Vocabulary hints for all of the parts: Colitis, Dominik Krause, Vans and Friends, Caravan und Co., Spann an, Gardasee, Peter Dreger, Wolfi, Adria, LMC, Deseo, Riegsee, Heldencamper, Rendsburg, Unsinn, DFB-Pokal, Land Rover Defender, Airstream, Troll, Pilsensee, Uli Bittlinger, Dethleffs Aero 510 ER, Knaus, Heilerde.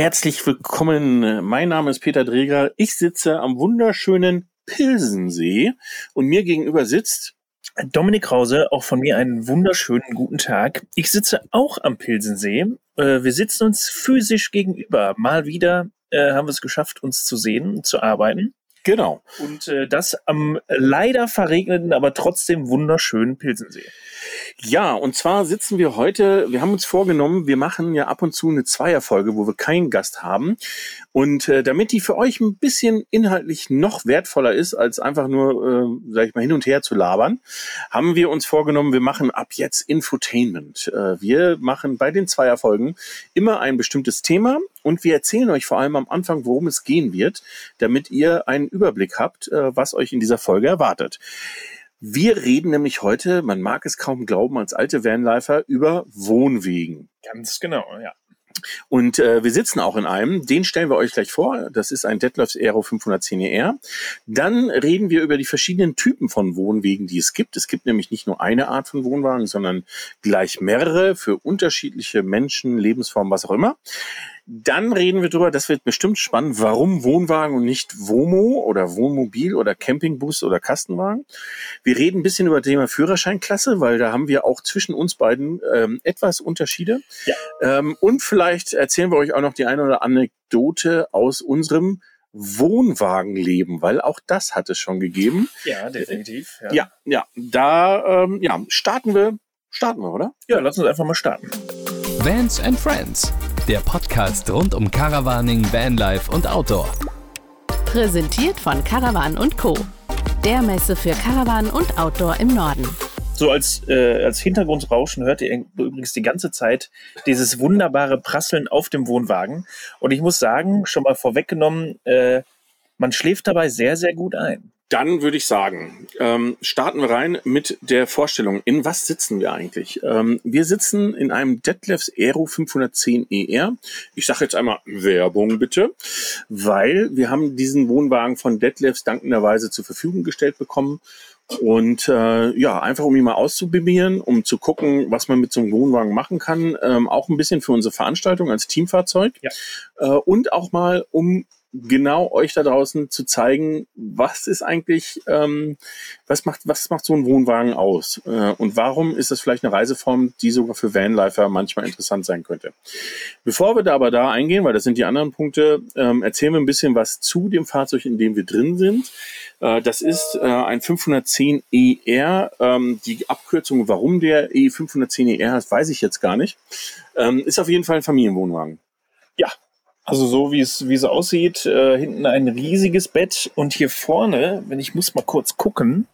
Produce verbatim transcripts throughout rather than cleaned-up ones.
Herzlich willkommen, mein Name ist Peter Dreger, ich sitze am wunderschönen Pilsensee und mir gegenüber sitzt Dominik Krause, auch von mir einen wunderschönen guten Tag. Ich sitze auch am Pilsensee, wir sitzen uns physisch gegenüber, mal wieder haben wir es geschafft, uns zu sehen und zu arbeiten. Genau. Und äh, das am leider verregneten, aber trotzdem wunderschönen Pilsensee. Ja, und zwar sitzen wir heute, wir haben uns vorgenommen, wir machen ja ab und zu eine Zweierfolge, wo wir keinen Gast haben. Und äh, damit die für euch ein bisschen inhaltlich noch wertvoller ist, als einfach nur, äh, sag ich mal, hin und her zu labern, haben wir uns vorgenommen, wir machen ab jetzt Infotainment. Äh, wir machen bei den Zweierfolgen immer ein bestimmtes Thema und wir erzählen euch vor allem am Anfang, worum es gehen wird, damit ihr einen Überblick habt, was euch in dieser Folge erwartet. Wir reden nämlich heute, man mag es kaum glauben, als alte Vanlifer über Wohnwegen. Ganz genau, ja. Und äh, wir sitzen auch in einem, den stellen wir euch gleich vor, das ist ein Dethleffs Aero fünfhundertzehn E R. Dann reden wir über die verschiedenen Typen von Wohnwegen, die es gibt. Es gibt nämlich nicht nur eine Art von Wohnwagen, sondern gleich mehrere für unterschiedliche Menschen, Lebensformen, was auch immer. Dann reden wir darüber, das wird bestimmt spannend, warum Wohnwagen und nicht Womo oder Wohnmobil oder Campingbus oder Kastenwagen. Wir reden ein bisschen über das Thema Führerscheinklasse, weil da haben wir auch zwischen uns beiden ähm, etwas Unterschiede. Ja. Ähm, und vielleicht erzählen wir euch auch noch die eine oder andere Anekdote aus unserem Wohnwagenleben, weil auch das hat es schon gegeben. Ja, definitiv. Ja, ja, ja. da ähm, ja, starten wir, starten wir, oder? Ja, lass uns einfach mal starten. Vans and Friends, der Podcast rund um Caravaning, Vanlife und Outdoor. Präsentiert von Caravan und Co., der Messe für Caravan und Outdoor im Norden. So als, äh, als Hintergrundrauschen hört ihr übrigens die ganze Zeit dieses wunderbare Prasseln auf dem Wohnwagen. Und ich muss sagen, schon mal vorweggenommen, äh, man schläft dabei sehr, sehr gut ein. Dann würde ich sagen, ähm, starten wir rein mit der Vorstellung. In was sitzen wir eigentlich? Ähm, wir sitzen in einem Dethleffs Aero fünfhundertzehn E R. Ich sage jetzt einmal Werbung bitte, weil wir haben diesen Wohnwagen von Dethleffs dankenderweise zur Verfügung gestellt bekommen. Und äh, ja, einfach um ihn mal auszuprobieren, um zu gucken, was man mit so einem Wohnwagen machen kann. Ähm, auch ein bisschen für unsere Veranstaltung als Teamfahrzeug. Ja. Äh, und auch mal, um genau euch da draußen zu zeigen, was ist eigentlich, ähm, was macht, was macht so ein Wohnwagen aus? Äh, und warum ist das vielleicht eine Reiseform, die sogar für Vanlifer manchmal interessant sein könnte? Bevor wir da aber da eingehen, weil das sind die anderen Punkte, ähm, erzählen wir ein bisschen was zu dem Fahrzeug, in dem wir drin sind. Äh, das ist äh, ein fünfhundertzehn E R. Ähm, die Abkürzung, warum der E fünfhundertzehn E R heißt, weiß ich jetzt gar nicht. Ähm, ist auf jeden Fall ein Familienwohnwagen. Ja. Also so, wie es wie es aussieht, äh, hinten ein riesiges Bett und hier vorne, wenn ich muss mal kurz gucken,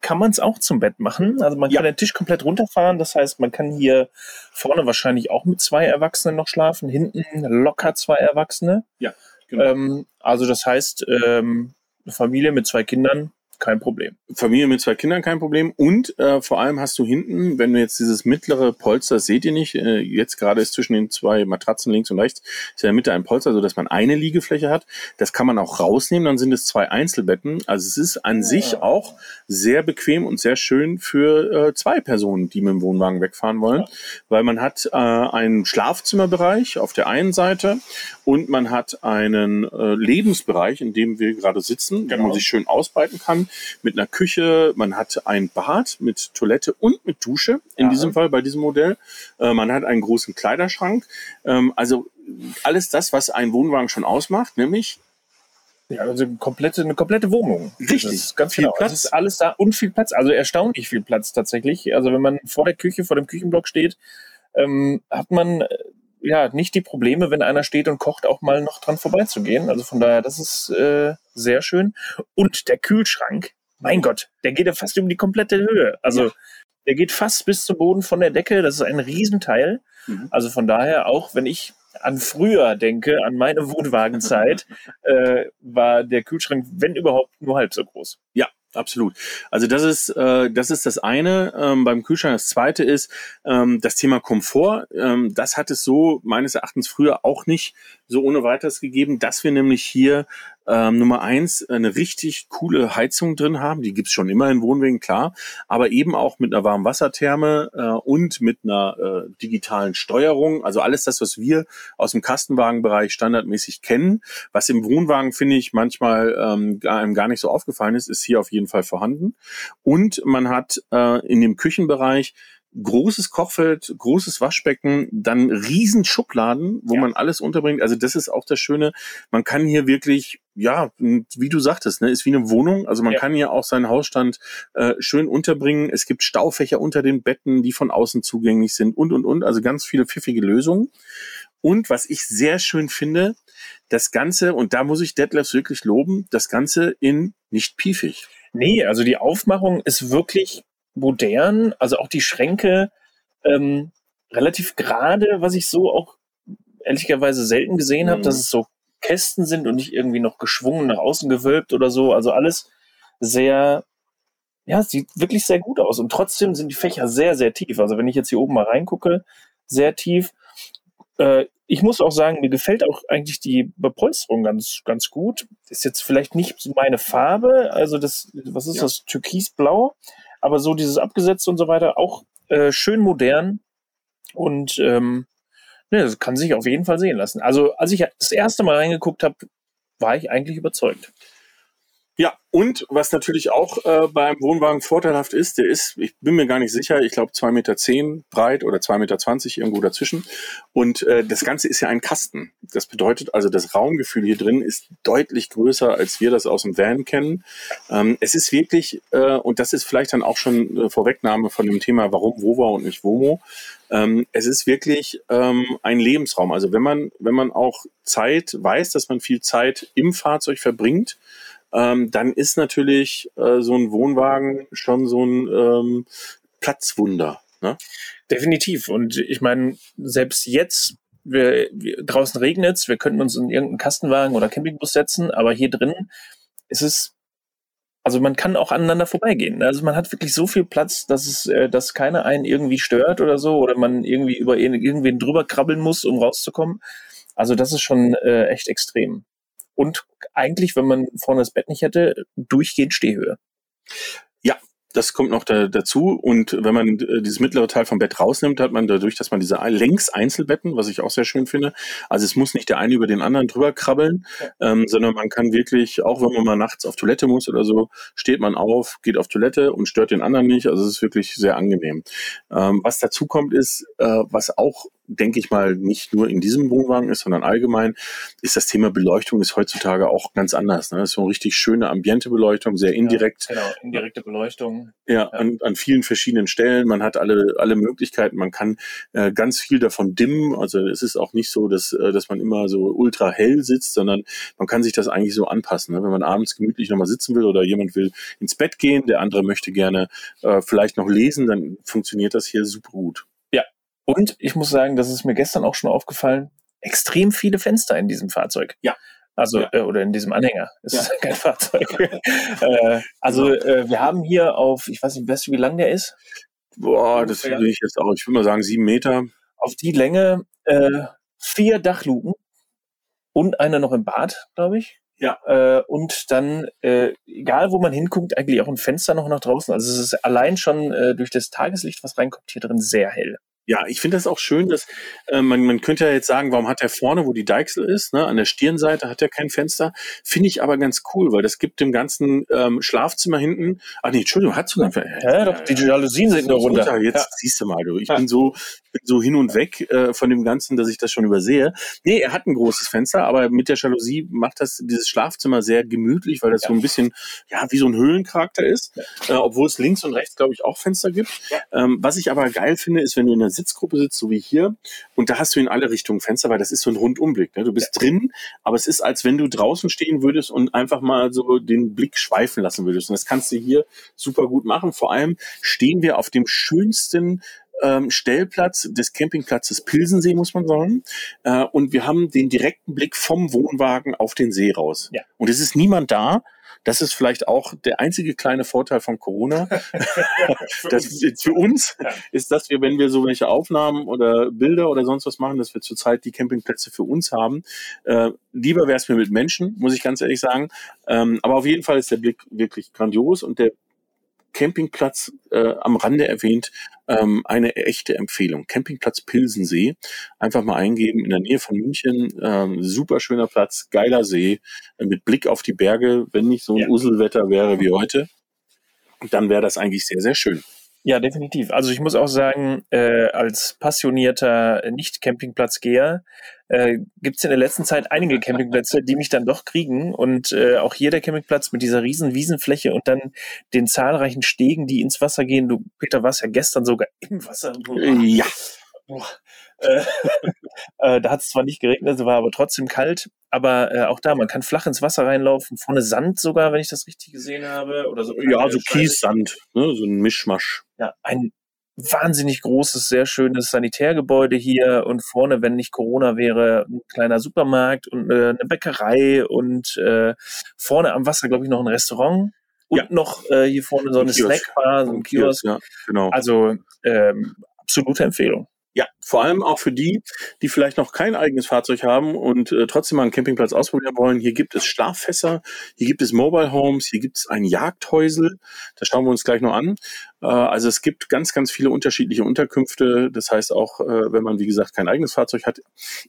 kann man es auch zum Bett machen. Also man ja. kann den Tisch komplett runterfahren, das heißt, man kann hier vorne wahrscheinlich auch mit zwei Erwachsenen noch schlafen, hinten locker zwei Erwachsene. Ja, genau. Ähm, also das heißt, ähm, eine Familie mit zwei Kindern, kein Problem. Familie mit zwei Kindern, kein Problem. Und äh, vor allem hast du hinten, wenn du jetzt dieses mittlere Polster, seht ihr nicht, äh, jetzt gerade ist zwischen den zwei Matratzen links und rechts, ist ja in der Mitte ein Polster, sodass man eine Liegefläche hat. Das kann man auch rausnehmen, dann sind es zwei Einzelbetten. Also es ist an ja. sich auch sehr bequem und sehr schön für äh, zwei Personen, die mit dem Wohnwagen wegfahren wollen. Ja. Weil man hat äh, einen Schlafzimmerbereich auf der einen Seite und man hat einen äh, Lebensbereich, in dem wir gerade sitzen, genau. wo man sich schön ausbreiten kann. Mit einer Küche, man hat ein Bad mit Toilette und mit Dusche, in ja. diesem Fall, bei diesem Modell. Äh, man hat einen großen Kleiderschrank. Ähm, also alles das, was ein Wohnwagen schon ausmacht, nämlich... Ja, also eine komplette, eine komplette Wohnung. Richtig. Das ist ganz viel genau. Platz. Das ist alles da und viel Platz. Also erstaunlich viel Platz tatsächlich. Also wenn man vor der Küche, vor dem Küchenblock steht, ähm, hat man... ja, nicht die Probleme, wenn einer steht und kocht, auch mal noch dran vorbeizugehen. Also von daher, das ist äh, sehr schön. Und der Kühlschrank, mein Gott, der geht ja fast um die komplette Höhe. Also ja. der geht fast bis zum Boden von der Decke. Das ist ein Riesenteil. Mhm. Also von daher, auch wenn ich an früher denke, an meine Wohnwagenzeit, äh, war der Kühlschrank, wenn überhaupt, nur halb so groß. Ja. Absolut. Also das ist äh, das ist das eine ähm, beim Kühlschrank. Das zweite ist ähm, das Thema Komfort. Ähm, das hat es so meines Erachtens früher auch nicht so ohne weiteres gegeben, dass wir nämlich hier Ähm, Nummer eins, eine richtig coole Heizung drin haben. Die gibt's schon immer in Wohnwegen, klar. Aber eben auch mit einer Warmwassertherme äh, und mit einer äh, digitalen Steuerung. Also alles das, was wir aus dem Kastenwagenbereich standardmäßig kennen. Was im Wohnwagen, finde ich, manchmal ähm, einem gar nicht so aufgefallen ist, ist hier auf jeden Fall vorhanden. Und man hat äh, in dem Küchenbereich großes Kochfeld, großes Waschbecken, dann riesen Schubladen, wo ja. man alles unterbringt. Also das ist auch das Schöne. Man kann hier wirklich, ja, wie du sagtest, ne, ist wie eine Wohnung. Also man ja. kann hier auch seinen Hausstand äh, schön unterbringen. Es gibt Staufächer unter den Betten, die von außen zugänglich sind und, und, und. Also ganz viele pfiffige Lösungen. Und was ich sehr schön finde, das Ganze, und da muss ich Dethleffs wirklich loben, das Ganze in nicht piefig. Nee, also die Aufmachung ist wirklich modern, also auch die Schränke ähm, relativ gerade, was ich so auch ehrlicherweise selten gesehen habe, mhm. dass es so Kästen sind und nicht irgendwie noch geschwungen nach außen gewölbt oder so. Also alles sehr, ja, sieht wirklich sehr gut aus. Und trotzdem sind die Fächer sehr, sehr tief. Also wenn ich jetzt hier oben mal reingucke, sehr tief. Äh, ich muss auch sagen, mir gefällt auch eigentlich die Bepolsterung ganz, ganz gut. Ist jetzt vielleicht nicht so meine Farbe, also das, was ist ja. das, türkisblau? Aber so dieses Abgesetzte und so weiter, auch äh, schön modern und ähm, ne, das kann sich auf jeden Fall sehen lassen. Also als ich das erste Mal reingeguckt habe, war ich eigentlich überzeugt. Ja, und was natürlich auch äh, beim Wohnwagen vorteilhaft ist, der ist, ich bin mir gar nicht sicher, ich glaube zwei Meter zehn breit oder zwei Meter zwanzig, irgendwo dazwischen. Und äh, das Ganze ist ja ein Kasten. Das bedeutet also, das Raumgefühl hier drin ist deutlich größer, als wir das aus dem Van kennen. Ähm, es ist wirklich, äh, und das ist vielleicht dann auch schon eine Vorwegnahme von dem Thema, warum WoWa und nicht WOMO. Ähm, es ist wirklich ähm, ein Lebensraum. Also wenn man, wenn man auch Zeit weiß, dass man viel Zeit im Fahrzeug verbringt, Ähm, dann ist natürlich äh, so ein Wohnwagen schon so ein ähm, Platzwunder. Ne? Definitiv. Und ich meine, selbst jetzt, wir, wir, draußen regnet es, wir könnten uns in irgendeinen Kastenwagen oder Campingbus setzen, aber hier drin ist es, also man kann auch aneinander vorbeigehen. Also man hat wirklich so viel Platz, dass es, äh, dass keiner einen irgendwie stört oder so, oder man irgendwie über irgendwen drüber krabbeln muss, um rauszukommen. Also das ist schon äh, echt extrem. Und eigentlich, wenn man vorne das Bett nicht hätte, durchgehend Stehhöhe. Ja, das kommt noch da, dazu. Und wenn man äh, dieses mittlere Teil vom Bett rausnimmt, hat man dadurch, dass man diese Längs-Einzelbetten, was ich auch sehr schön finde, also es muss nicht der eine über den anderen drüber krabbeln, ja. ähm, sondern man kann wirklich, auch wenn man mal nachts auf Toilette muss oder so, steht man auf, geht auf Toilette und stört den anderen nicht. Also es ist wirklich sehr angenehm. Ähm, was dazu kommt ist, äh, was auch denke ich mal, nicht nur in diesem Wohnwagen ist, sondern allgemein, ist das Thema Beleuchtung ist heutzutage auch ganz anders. Ne? Das ist so eine richtig schöne Ambiente-Beleuchtung, sehr indirekt. Ja, genau, indirekte Beleuchtung. Ja, ja. An, an vielen verschiedenen Stellen. Man hat alle alle Möglichkeiten. Man kann äh, ganz viel davon dimmen. Also es ist auch nicht so, dass äh, dass man immer so ultra hell sitzt, sondern man kann sich das eigentlich so anpassen. Ne? Wenn man abends gemütlich nochmal sitzen will oder jemand will ins Bett gehen, der andere möchte gerne äh, vielleicht noch lesen, dann funktioniert das hier super gut. Und ich muss sagen, das ist mir gestern auch schon aufgefallen, extrem viele Fenster in diesem Fahrzeug. Ja. Also, ja. Äh, oder in diesem Anhänger. Es ja. ist kein Fahrzeug. äh, also, äh, wir haben hier auf, ich weiß nicht, weißt du, wie lang der ist? Boah, das will ich jetzt auch, ich würde mal sagen, sieben Meter. Auf die Länge äh, vier Dachluken und einer noch im Bad, glaube ich. Ja. Äh, und dann, äh, egal wo man hinguckt, eigentlich auch ein Fenster noch nach draußen. Also, es ist allein schon äh, durch das Tageslicht, was reinkommt, hier drin sehr hell. Ja, ich finde das auch schön, dass äh, man man könnte ja jetzt sagen, warum hat er vorne, wo die Deichsel ist, ne, an der Stirnseite hat er kein Fenster. Finde ich aber ganz cool, weil das gibt dem ganzen ähm, Schlafzimmer hinten. Ach nee, Entschuldigung, hat sogar ein Fenster. Ja, ja, doch, die Jalousien sind da runter. runter. Jetzt ja. siehst du mal, du. Ich ja. bin so bin so hin und weg äh, von dem Ganzen, dass ich das schon übersehe. Nee, er hat ein großes Fenster, aber mit der Jalousie macht das dieses Schlafzimmer sehr gemütlich, weil das ja. so ein bisschen ja wie so ein Höhlencharakter ist, ja. äh, obwohl es links und rechts glaube ich auch Fenster gibt. Ja. Ähm, was ich aber geil finde, ist, wenn du in der Sitzgruppe sitzt, so wie hier, und da hast du in alle Richtungen Fenster, weil das ist so ein Rundumblick. Ne? Du bist ja. drin, aber es ist, als wenn du draußen stehen würdest und einfach mal so den Blick schweifen lassen würdest. Und das kannst du hier super gut machen. Vor allem stehen wir auf dem schönsten ähm, Stellplatz des Campingplatzes Pilsensee, muss man sagen. Äh, und wir haben den direkten Blick vom Wohnwagen auf den See raus. Ja. Und es ist niemand da, Das ist vielleicht auch der einzige kleine Vorteil von Corona. Das ist, für uns ist, dass wir, wenn wir so welche Aufnahmen oder Bilder oder sonst was machen, dass wir zurzeit die Campingplätze für uns haben. Äh, lieber wäre es mir mit Menschen, muss ich ganz ehrlich sagen. Ähm, aber auf jeden Fall ist der Blick wirklich grandios und der Campingplatz äh, am Rande erwähnt, ähm, eine echte Empfehlung. Campingplatz Pilsensee. Einfach mal eingeben, in der Nähe von München. Ähm, super schöner Platz, geiler See, äh, mit Blick auf die Berge. Wenn nicht so ein ja. Uselwetter wäre wie heute, dann wäre das eigentlich sehr, sehr schön. Ja, definitiv. Also ich muss auch sagen, äh, als passionierter Nicht-Campingplatzgeher äh, gibt es in der letzten Zeit einige Campingplätze, die mich dann doch kriegen. Und äh, auch hier der Campingplatz mit dieser riesen Wiesenfläche und dann den zahlreichen Stegen, die ins Wasser gehen. Du, Peter, warst ja gestern sogar im Wasser. Ja. äh, da hat es zwar nicht geregnet, es war aber trotzdem kalt. Aber äh, auch da, man kann flach ins Wasser reinlaufen, vorne Sand sogar, wenn ich das richtig gesehen habe. Oder so. Ja, so Kiessand, ne? So ein Mischmasch. Ja, ein wahnsinnig großes, sehr schönes Sanitärgebäude hier und vorne, wenn nicht Corona wäre, ein kleiner Supermarkt und äh, eine Bäckerei und äh, vorne am Wasser, glaube ich, noch ein Restaurant. Und ja. noch äh, hier vorne so eine Snackbar, so ein Kiosk. Kiosk. Ja, genau. Also ähm, absolute Empfehlung. Ja, vor allem auch für die, die vielleicht noch kein eigenes Fahrzeug haben und äh, trotzdem mal einen Campingplatz ausprobieren wollen. Hier gibt es Schlaffässer, hier gibt es Mobile Homes, hier gibt es ein Jagdhäusel. Das schauen wir uns gleich noch an. Äh, also es gibt ganz, ganz viele unterschiedliche Unterkünfte. Das heißt auch, äh, wenn man, wie gesagt, kein eigenes Fahrzeug hat,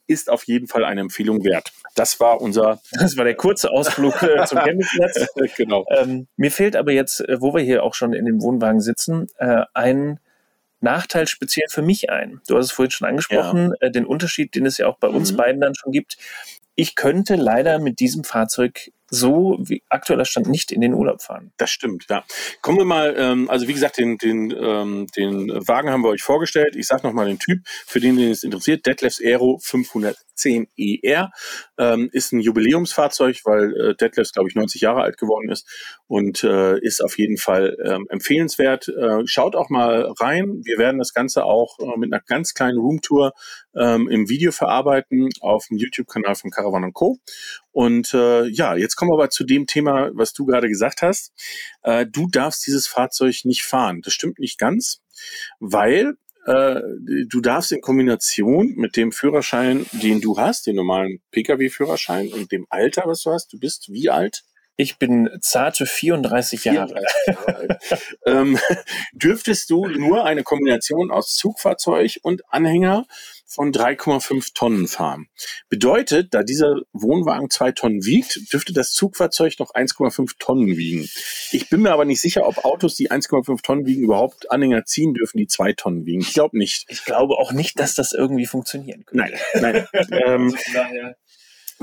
ist auf jeden Fall eine Empfehlung wert. Das war unser... Das war der kurze Ausflug äh, zum Campingplatz. Genau. Ähm, mir fehlt aber jetzt, wo wir hier auch schon in dem Wohnwagen sitzen, äh, ein... Nachteil speziell für mich ein. Du hast es vorhin schon angesprochen, ja. äh, den Unterschied, den es ja auch bei uns mhm. beiden dann schon gibt. Ich könnte leider mit diesem Fahrzeug so wie aktueller Stand nicht in den Urlaub fahren. Das stimmt, ja. Kommen wir mal, ähm, also wie gesagt, den, den, ähm, den Wagen haben wir euch vorgestellt. Ich sage nochmal den Typ, für den, den es interessiert. Dethleffs Aero fünfhundertzehn E R ähm, ist ein Jubiläumsfahrzeug, weil äh, Dethleffs, glaube ich, neunzig Jahre alt geworden ist und äh, ist auf jeden Fall ähm, empfehlenswert. Äh, schaut auch mal rein. Wir werden das Ganze auch äh, mit einer ganz kleinen Roomtour ähm, im Video verarbeiten auf dem YouTube-Kanal von Caravan und Co. Und äh, ja, jetzt kommen wir aber zu dem Thema, was du gerade gesagt hast. Äh, du darfst dieses Fahrzeug nicht fahren. Das stimmt nicht ganz, weil äh, du darfst in Kombination mit dem Führerschein, den du hast, den normalen Pkw-Führerschein und dem Alter, was du hast, du bist wie alt? Ich bin zarte vierunddreißig Jahre alt. ähm, dürftest du nur eine Kombination aus Zugfahrzeug und Anhänger von drei Komma fünf Tonnen fahren. Bedeutet, da dieser Wohnwagen zwei Tonnen wiegt, dürfte das Zugfahrzeug noch eins Komma fünf Tonnen wiegen. Ich bin mir aber nicht sicher, ob Autos, die eins Komma fünf Tonnen wiegen, überhaupt Anhänger ziehen dürfen, die zwei Tonnen wiegen. Ich glaube nicht. Ich glaube auch nicht, dass das irgendwie funktionieren könnte. Nein, nein. ähm,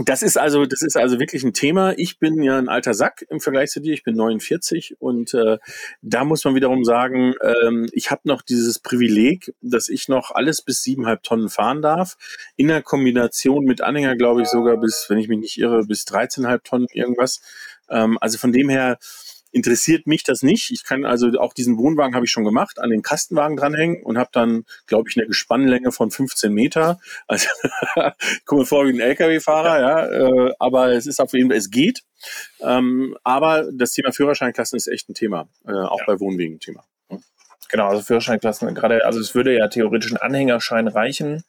Das ist also, das ist also wirklich ein Thema. Ich bin ja ein alter Sack im Vergleich zu dir. Ich bin neunundvierzig und äh, da muss man wiederum sagen, ähm, ich habe noch dieses Privileg, dass ich noch alles bis siebeneinhalb Tonnen fahren darf. In der Kombination mit Anhänger, glaube ich, sogar bis, wenn ich mich nicht irre, bis dreizehneinhalb Tonnen irgendwas. Ähm, also von dem her interessiert mich das nicht. Ich kann also auch diesen Wohnwagen habe ich schon gemacht, an den Kastenwagen dranhängen und habe dann, glaube ich, eine Gespannlänge von fünfzehn Meter. Also ich komme vor wie ein L K W-Fahrer, ja. Äh, aber es ist auf jeden Fall, es geht. Ähm, aber das Thema Führerscheinklassen ist echt ein Thema, äh, auch ja. bei Wohnwegen ein Thema. Genau, also Führerscheinklassen gerade, also es würde ja theoretisch ein Anhängerschein reichen.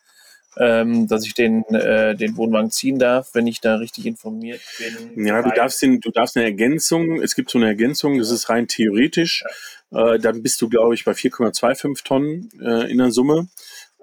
Ähm, dass ich den, äh, den Wohnwagen ziehen darf, wenn ich da richtig informiert bin. Ja, du darfst, den, du darfst eine Ergänzung, es gibt so eine Ergänzung, das ist rein theoretisch. Ja. Äh, dann bist du, glaube ich, bei vier Komma fünfundzwanzig Tonnen äh, in der Summe.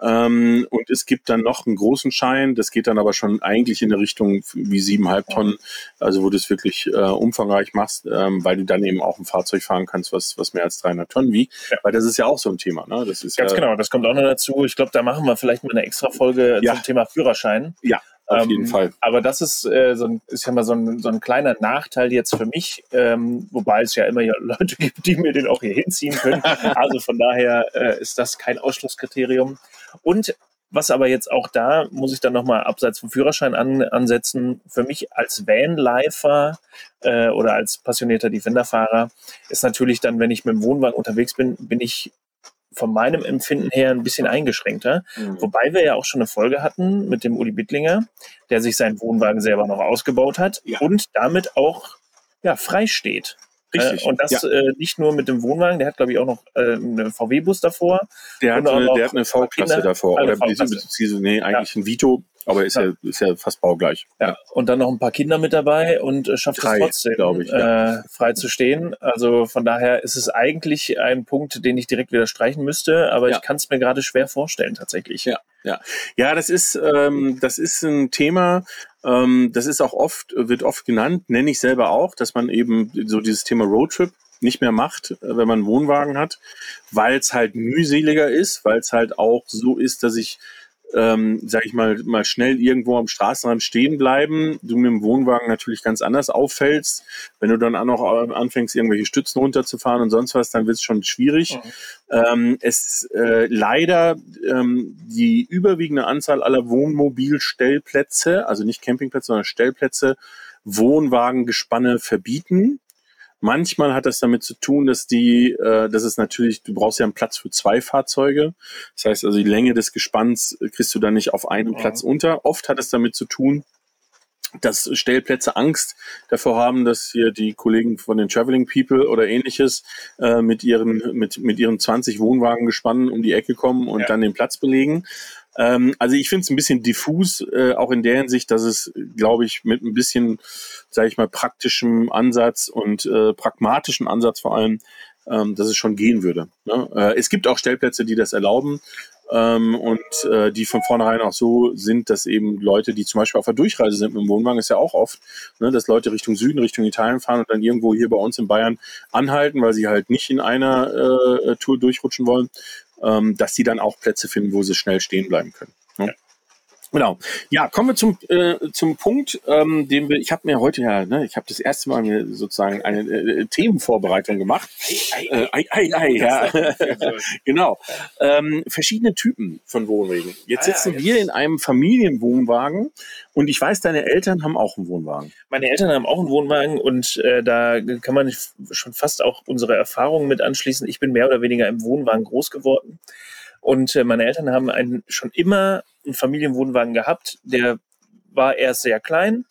Ähm, und es gibt dann noch einen großen Schein, das geht dann aber schon eigentlich in eine Richtung wie siebeneinhalb Tonnen, also wo du es wirklich äh, umfangreich machst, ähm, weil du dann eben auch ein Fahrzeug fahren kannst, was, was mehr als dreihundert Tonnen wiegt, ja. weil das ist ja auch so ein Thema. Ne? Das ist Ganz ja, genau, das kommt auch noch dazu. Ich glaube, da machen wir vielleicht mal eine extra Folge ja. zum Thema Führerschein. Ja, auf jeden ähm, Fall. Aber das ist, äh, so ein, ist ja mal so ein, so ein kleiner Nachteil jetzt für mich, ähm, wobei es ja immer Leute gibt, die mir den auch hier hinziehen können. Also von daher äh, ist das kein Ausschlusskriterium. Und was aber jetzt auch da, muss ich dann nochmal abseits vom Führerschein an, ansetzen, für mich als Vanlifer äh, oder als passionierter Defender-Fahrer ist natürlich dann, wenn ich mit dem Wohnwagen unterwegs bin, bin ich von meinem Empfinden her ein bisschen eingeschränkter. Mhm. Wobei wir ja auch schon eine Folge hatten mit dem Uli Bittlinger, der sich seinen Wohnwagen selber noch ausgebaut hat ja. und damit auch ja, frei steht. Richtig. Äh, und das ja. äh, nicht nur mit dem Wohnwagen, der hat, glaube ich, auch noch äh, einen V W-Bus davor. Der hat, eine, der hat eine V-Klasse Kinder, davor. Eine oder V-Klasse. Beziehungsweise, nee, eigentlich ja. ein Vito, aber ist ja. ja ist ja fast baugleich. Ja. ja, und dann noch ein paar Kinder mit dabei und äh, schafft Drei, es trotzdem, glaube ich, ja. äh, frei zu stehen. Also von daher ist es eigentlich ein Punkt, den ich direkt wieder streichen müsste, aber ja. ich kann es mir gerade schwer vorstellen, tatsächlich. Ja, ja. ja das ist, ähm, das ist ein Thema. Das ist auch oft, wird oft genannt, nenne ich selber auch, dass man eben so dieses Thema Roadtrip nicht mehr macht, wenn man einen Wohnwagen hat, weil es halt mühseliger ist, weil es halt auch so ist, dass ich, ähm, sag ich mal, mal schnell irgendwo am Straßenrand stehen bleiben, du mit dem Wohnwagen natürlich ganz anders auffällst. Wenn du dann auch noch anfängst, irgendwelche Stützen runterzufahren und sonst was, dann wird es schon schwierig. Mhm. Ähm, es äh, leider ähm, die überwiegende Anzahl aller Wohnmobilstellplätze, also nicht Campingplätze, sondern Stellplätze, Wohnwagengespanne verbieten. Manchmal hat das damit zu tun, dass die, äh, dass es natürlich, du brauchst ja einen Platz für zwei Fahrzeuge. Das heißt also, die Länge des Gespanns kriegst du dann nicht auf einem ja. Platz unter. Oft hat es damit zu tun, dass Stellplätze Angst davor haben, dass hier die Kollegen von den Traveling People oder ähnliches äh, mit ihren mit mit ihren zwanzig Wohnwagengespannen um die Ecke kommen und ja. dann den Platz belegen. Ähm, also ich finde es ein bisschen diffus, äh, auch in der Hinsicht, dass es, glaube ich, mit ein bisschen, sage ich mal, praktischem Ansatz und äh, pragmatischem Ansatz vor allem, ähm, dass es schon gehen würde. Ne? Äh, es gibt auch Stellplätze, die das erlauben. Ähm, und äh, die von vornherein auch so sind, dass eben Leute, die zum Beispiel auf der Durchreise sind mit dem Wohnwagen, ist ja auch oft, ne, dass Leute Richtung Süden, Richtung Italien fahren und dann irgendwo hier bei uns in Bayern anhalten, weil sie halt nicht in einer äh, Tour durchrutschen wollen, ähm, dass die dann auch Plätze finden, wo sie schnell stehen bleiben können. Ne? Ja. Genau. Ja, kommen wir zum äh, zum Punkt, ähm, den wir. Ich habe mir heute ja, ne, ich habe das erste Mal mir sozusagen eine äh, Themenvorbereitung gemacht. Ei, ei, ei, ei, ja. Genau. Ähm, verschiedene Typen von Wohnwagen. Jetzt sitzen ah, ja, wir jetzt. in einem Familienwohnwagen und ich weiß, deine Eltern haben auch einen Wohnwagen. Meine Eltern haben auch einen Wohnwagen und äh, da kann man schon fast auch unsere Erfahrungen mit anschließen. Ich bin mehr oder weniger im Wohnwagen groß geworden. Und meine Eltern haben einen, schon immer einen Familienwohnwagen gehabt. Der war erst sehr klein,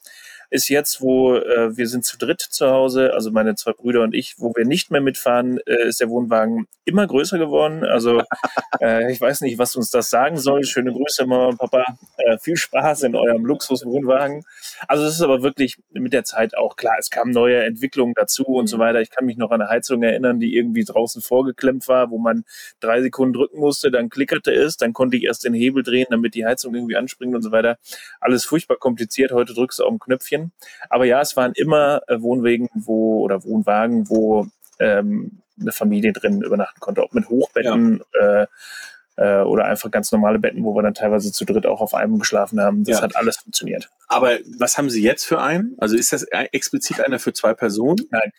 ist jetzt, wo äh, wir sind zu dritt zu Hause, also meine zwei Brüder und ich, wo wir nicht mehr mitfahren, äh, ist der Wohnwagen immer größer geworden. Also äh, ich weiß nicht, was uns das sagen soll. Schöne Grüße, Mama und Papa. Äh, viel Spaß in eurem Luxuswohnwagen. Also es ist aber wirklich mit der Zeit auch klar, es kamen neue Entwicklungen dazu und so weiter. Ich kann mich noch an eine Heizung erinnern, die irgendwie draußen vorgeklemmt war, wo man drei Sekunden drücken musste, dann klickerte es, dann konnte ich erst den Hebel drehen, damit die Heizung irgendwie anspringt und so weiter. Alles furchtbar kompliziert. Heute drückst du auf ein Knöpfchen. Aber ja, es waren immer Wohnwegen, wo oder Wohnwagen, wo ähm, eine Familie drin übernachten konnte, ob mit Hochbetten ja. äh, äh, oder einfach ganz normale Betten, wo wir dann teilweise zu dritt auch auf einem geschlafen haben. Das ja. hat alles funktioniert. Aber was haben Sie jetzt für einen? Also ist das explizit einer für zwei Personen? Nein.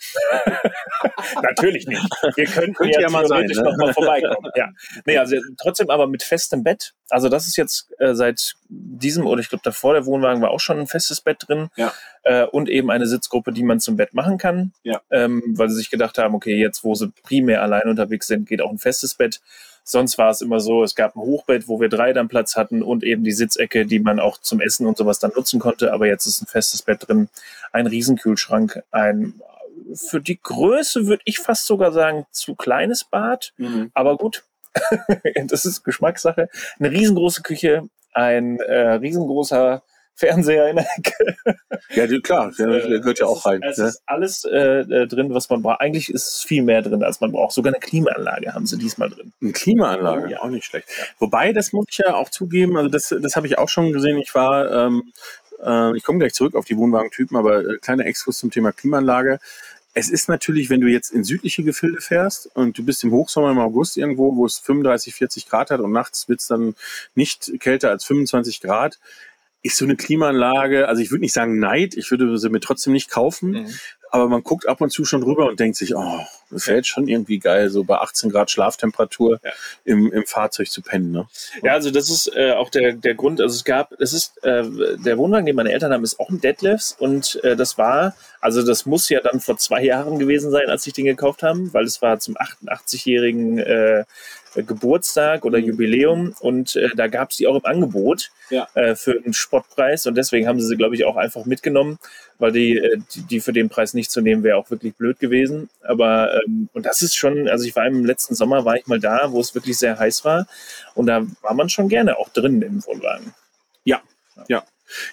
Natürlich nicht. Wir könnten Könnt ja, ja mal theoretisch sein, ne? nochmal vorbeikommen. Ja. Nee, also trotzdem aber mit festem Bett. Also das ist jetzt äh, seit diesem, oder ich glaube davor, der Wohnwagen war auch schon ein festes Bett drin. Ja. Äh, und eben eine Sitzgruppe, die man zum Bett machen kann. Ja. Ähm, weil sie sich gedacht haben, okay, jetzt wo sie primär allein unterwegs sind, geht auch ein festes Bett. Sonst war es immer so, es gab ein Hochbett, wo wir drei dann Platz hatten und eben die Sitzecke, die man auch zum Essen und sowas dann nutzen konnte. Aber jetzt ist ein festes Bett drin, ein Riesenkühlschrank, ein... Für die Größe würde ich fast sogar sagen, zu kleines Bad, mhm. aber gut, das ist Geschmackssache. Eine riesengroße Küche, ein äh, riesengroßer Fernseher in der Ecke. Ja, klar, der gehört ja auch rein. Es ist, ne? ist alles äh, drin, was man braucht. Eigentlich ist es viel mehr drin, als man braucht. Sogar eine Klimaanlage haben sie diesmal drin. Eine Klimaanlage, ja. Auch nicht schlecht. Ja. Wobei, das muss ich ja auch zugeben, also das, das habe ich auch schon gesehen, ich war... Ähm, Ich komme gleich zurück auf die Wohnwagentypen, aber kleiner Exkurs zum Thema Klimaanlage. Es ist natürlich, wenn du jetzt in südliche Gefilde fährst und du bist im Hochsommer im August irgendwo, wo es fünfunddreißig, vierzig Grad hat und nachts wird es dann nicht kälter als fünfundzwanzig Grad, ist so eine Klimaanlage, also ich würde nicht sagen Neid, ich würde sie mir trotzdem nicht kaufen, mhm. aber man guckt ab und zu schon drüber und denkt sich, oh, das wäre jetzt schon irgendwie geil, so bei achtzehn Grad Schlaftemperatur ja. im, im Fahrzeug zu pennen. Ne? Ja, also das ist äh, auch der, der Grund, also es gab, es ist, äh, der Wohnwagen, den meine Eltern haben, ist auch ein Dethleffs und äh, das war, also das muss ja dann vor zwei Jahren gewesen sein, als ich den gekauft habe, weil es war zum achtundachtzig-jährigen äh, Geburtstag oder Jubiläum und äh, da gab es die auch im Angebot ja. äh, für einen Spottpreis und deswegen haben sie sie, glaube ich, auch einfach mitgenommen, weil die, äh, die, die für den Preis nicht zu nehmen wäre auch wirklich blöd gewesen, aber ähm, und das ist schon, also ich war im letzten Sommer, war ich mal da, wo es wirklich sehr heiß war und da war man schon gerne auch drin im Wohnwagen. Ja, ja.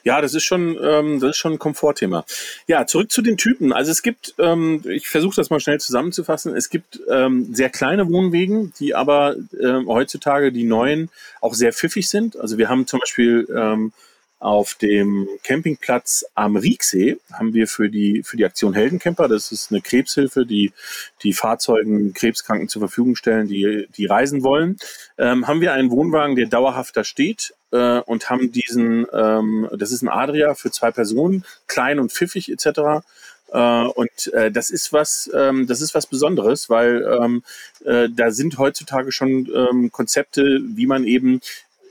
Ja, das ist schon, ähm, das ist schon ein Komfortthema. Ja, zurück zu den Typen. Also es gibt, ähm, ich versuche das mal schnell zusammenzufassen, es gibt ähm, sehr kleine Wohnwegen, die aber ähm, heutzutage, die neuen, auch sehr pfiffig sind. Also wir haben zum Beispiel ähm, auf dem Campingplatz am Riegsee haben wir für die, für die Aktion Heldencamper, das ist eine Krebshilfe, die die Fahrzeugen Krebskranken zur Verfügung stellen, die, die reisen wollen, ähm, haben wir einen Wohnwagen, der dauerhaft da steht, äh, und haben diesen, ähm, das ist ein Adria für zwei Personen, klein und pfiffig et cetera, Uh, und uh, das ist was, um, das ist was Besonderes, weil um, uh, da sind heutzutage schon um, Konzepte, wie man eben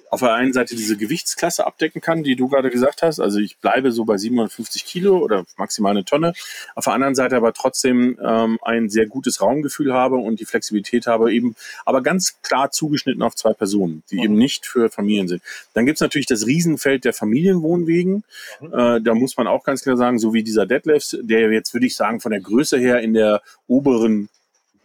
auf der einen Seite diese Gewichtsklasse abdecken kann, die du gerade gesagt hast. Also ich bleibe so bei siebenhundertfünfzig Kilo oder maximal eine Tonne. Auf der anderen Seite aber trotzdem ähm, ein sehr gutes Raumgefühl habe und die Flexibilität habe, eben aber ganz klar zugeschnitten auf zwei Personen, die mhm. eben nicht für Familien sind. Dann gibt es natürlich das Riesenfeld der Familienwohnwegen. Mhm. Äh, da muss man auch ganz klar sagen, so wie dieser Dethleffs, der jetzt, würde ich sagen, von der Größe her in der oberen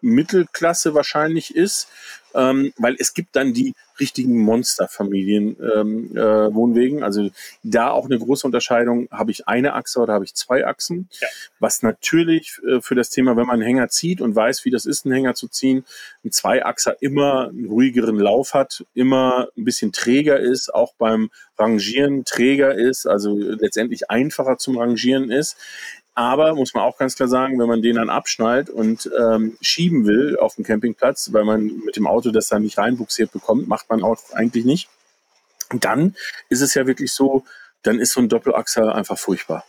Mittelklasse wahrscheinlich ist, ähm, weil es gibt dann die richtigen Monsterfamilien ähm, äh, Wohnwegen. Also da auch eine große Unterscheidung, habe ich eine Achse oder habe ich zwei Achsen, ja. was natürlich äh, für das Thema, wenn man einen Hänger zieht und weiß, wie das ist, einen Hänger zu ziehen, ein Zweiachser immer einen ruhigeren Lauf hat, immer ein bisschen träger ist, auch beim Rangieren träger ist, also letztendlich einfacher zum Rangieren ist. Aber muss man auch ganz klar sagen, wenn man den dann abschnallt und ähm, schieben will auf dem Campingplatz, weil man mit dem Auto das dann nicht reinbuxiert bekommt, macht man auch eigentlich nicht. Und dann ist es ja wirklich so, dann ist so ein Doppelachser einfach furchtbar.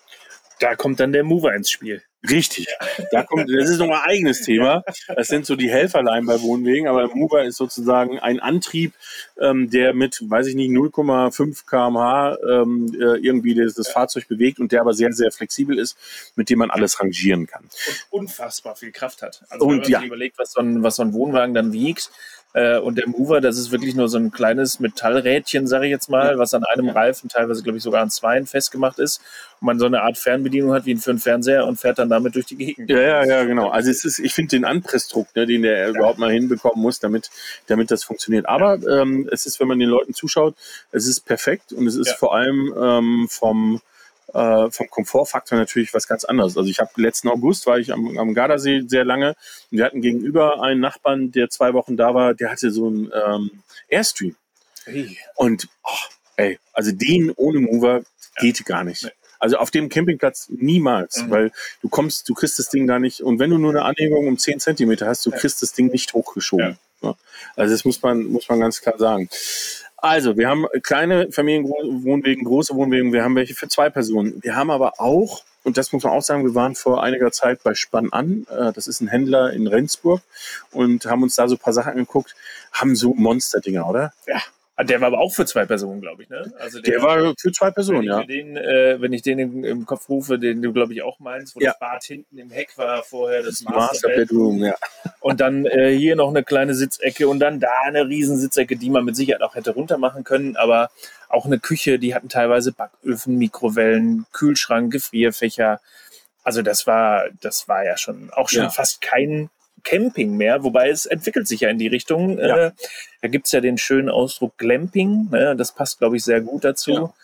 Da kommt dann der Mover ins Spiel. Richtig. Ja. Da kommt, das ist nochmal ein eigenes Thema. Das sind so die Helferlein bei Wohnwegen, aber der Mover ist sozusagen ein Antrieb, ähm, der mit, weiß ich nicht, null Komma fünf Kilometer pro Stunde ähm, irgendwie das, das ja. Fahrzeug bewegt und der aber sehr, sehr flexibel ist, mit dem man alles rangieren kann. Und unfassbar viel Kraft hat. Also und, wenn man ja. sich überlegt, was so ein, was so ein Wohnwagen dann wiegt, und der Mover, das ist wirklich nur so ein kleines Metallrädchen, sage ich jetzt mal, was an einem Reifen, teilweise glaube ich sogar an zweien festgemacht ist und man so eine Art Fernbedienung hat wie für einen Fernseher und fährt dann damit durch die Gegend. Ja, ja, ja, genau. Also es ist, ich finde den Anpressdruck, ne, den der ja. überhaupt mal hinbekommen muss, damit, damit das funktioniert. Aber ja. ähm, es ist, wenn man den Leuten zuschaut, es ist perfekt und es ist ja. vor allem ähm, vom Äh, vom Komfortfaktor natürlich was ganz anderes. Also ich habe letzten August, war ich am, am Gardasee sehr lange und wir hatten gegenüber einen Nachbarn, der zwei Wochen da war, der hatte so einen ähm, Airstream. Hey. Und oh, ey, also den ohne Mover geht ja. gar nicht. Nee. Also auf dem Campingplatz niemals, mhm. weil du kommst, du kriegst das Ding da nicht und wenn du nur eine Anhebung um zehn Zentimeter hast, du ja. kriegst das Ding nicht hochgeschoben. Ja. Also das muss man, muss man ganz klar sagen. Also, wir haben kleine Familienwohnwegen, große Wohnwegen, wir haben welche für zwei Personen. Wir haben aber auch, und das muss man auch sagen, wir waren vor einiger Zeit bei Spann an, das ist ein Händler in Rendsburg, und haben uns da so ein paar Sachen angeguckt, haben so Monsterdinger, oder? Ja. Der war aber auch für zwei Personen, glaube ich, ne? Also der, der war für zwei Personen, ja. Den, äh, wenn ich den im, im Kopf rufe, den du, glaube ich, auch meinst, wo ja. das Bad hinten im Heck war vorher, das, das Master Bedroom, ja. Und dann äh, hier noch eine kleine Sitzecke und dann da eine riesen Sitzecke, die man mit Sicherheit auch hätte runter machen können, aber auch eine Küche, die hatten teilweise Backöfen, Mikrowellen, Kühlschrank, Gefrierfächer. Also das war, das war ja schon auch schon ja. fast kein Camping mehr, wobei es entwickelt sich ja in die Richtung. Ja. Äh, da gibt es ja den schönen Ausdruck Glamping, ne? Das passt, glaube ich, sehr gut dazu. Ja.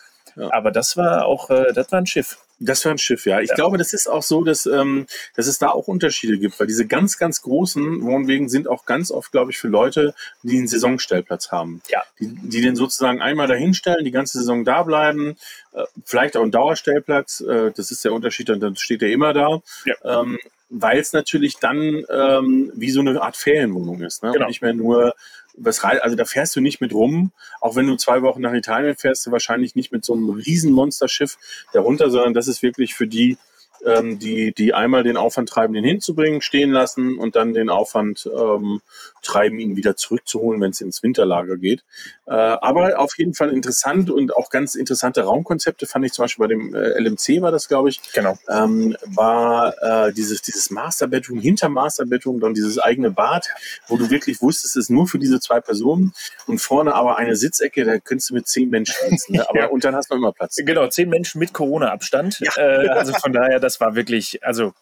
Ja. Aber das war auch, äh, das war ein Schiff. Das war ein Schiff, ja. Ich ja. glaube, das ist auch so, dass, ähm, dass es da auch Unterschiede gibt, weil diese ganz, ganz großen Wohnwegen sind auch ganz oft, glaube ich, für Leute, die einen Saisonstellplatz haben. Ja. Die, die den sozusagen einmal dahin stellen, die ganze Saison da bleiben, äh, vielleicht auch einen Dauerstellplatz, äh, das ist der Unterschied, dann steht der immer da. Ja. Ähm, weil es natürlich dann ähm, wie so eine Art Ferienwohnung ist. Ne? Genau. Und nicht mehr nur, was rei- also da fährst du nicht mit rum, auch wenn du zwei Wochen nach Italien fährst, du wahrscheinlich nicht mit so einem riesen Monsterschiff darunter, sondern das ist wirklich für die, ähm, die, die einmal den Aufwand treiben, den hinzubringen, stehen lassen und dann den Aufwand ähm, treiben, ihn wieder zurückzuholen, wenn es ins Winterlager geht. Äh, aber auf jeden Fall interessant und auch ganz interessante Raumkonzepte fand ich zum Beispiel bei dem äh, L M C war das, glaube ich. Genau. Ähm, war äh, dieses, dieses Masterbettung, hinter Masterbettung dann dieses eigene Bad, wo du wirklich wusstest, es ist nur für diese zwei Personen und vorne aber eine Sitzecke, da könntest du mit zehn Menschen sitzen. Ne? Aber ja. Und dann hast du immer Platz. Genau, zehn Menschen mit Corona-Abstand. Ja. Äh, also von daher, das war wirklich, also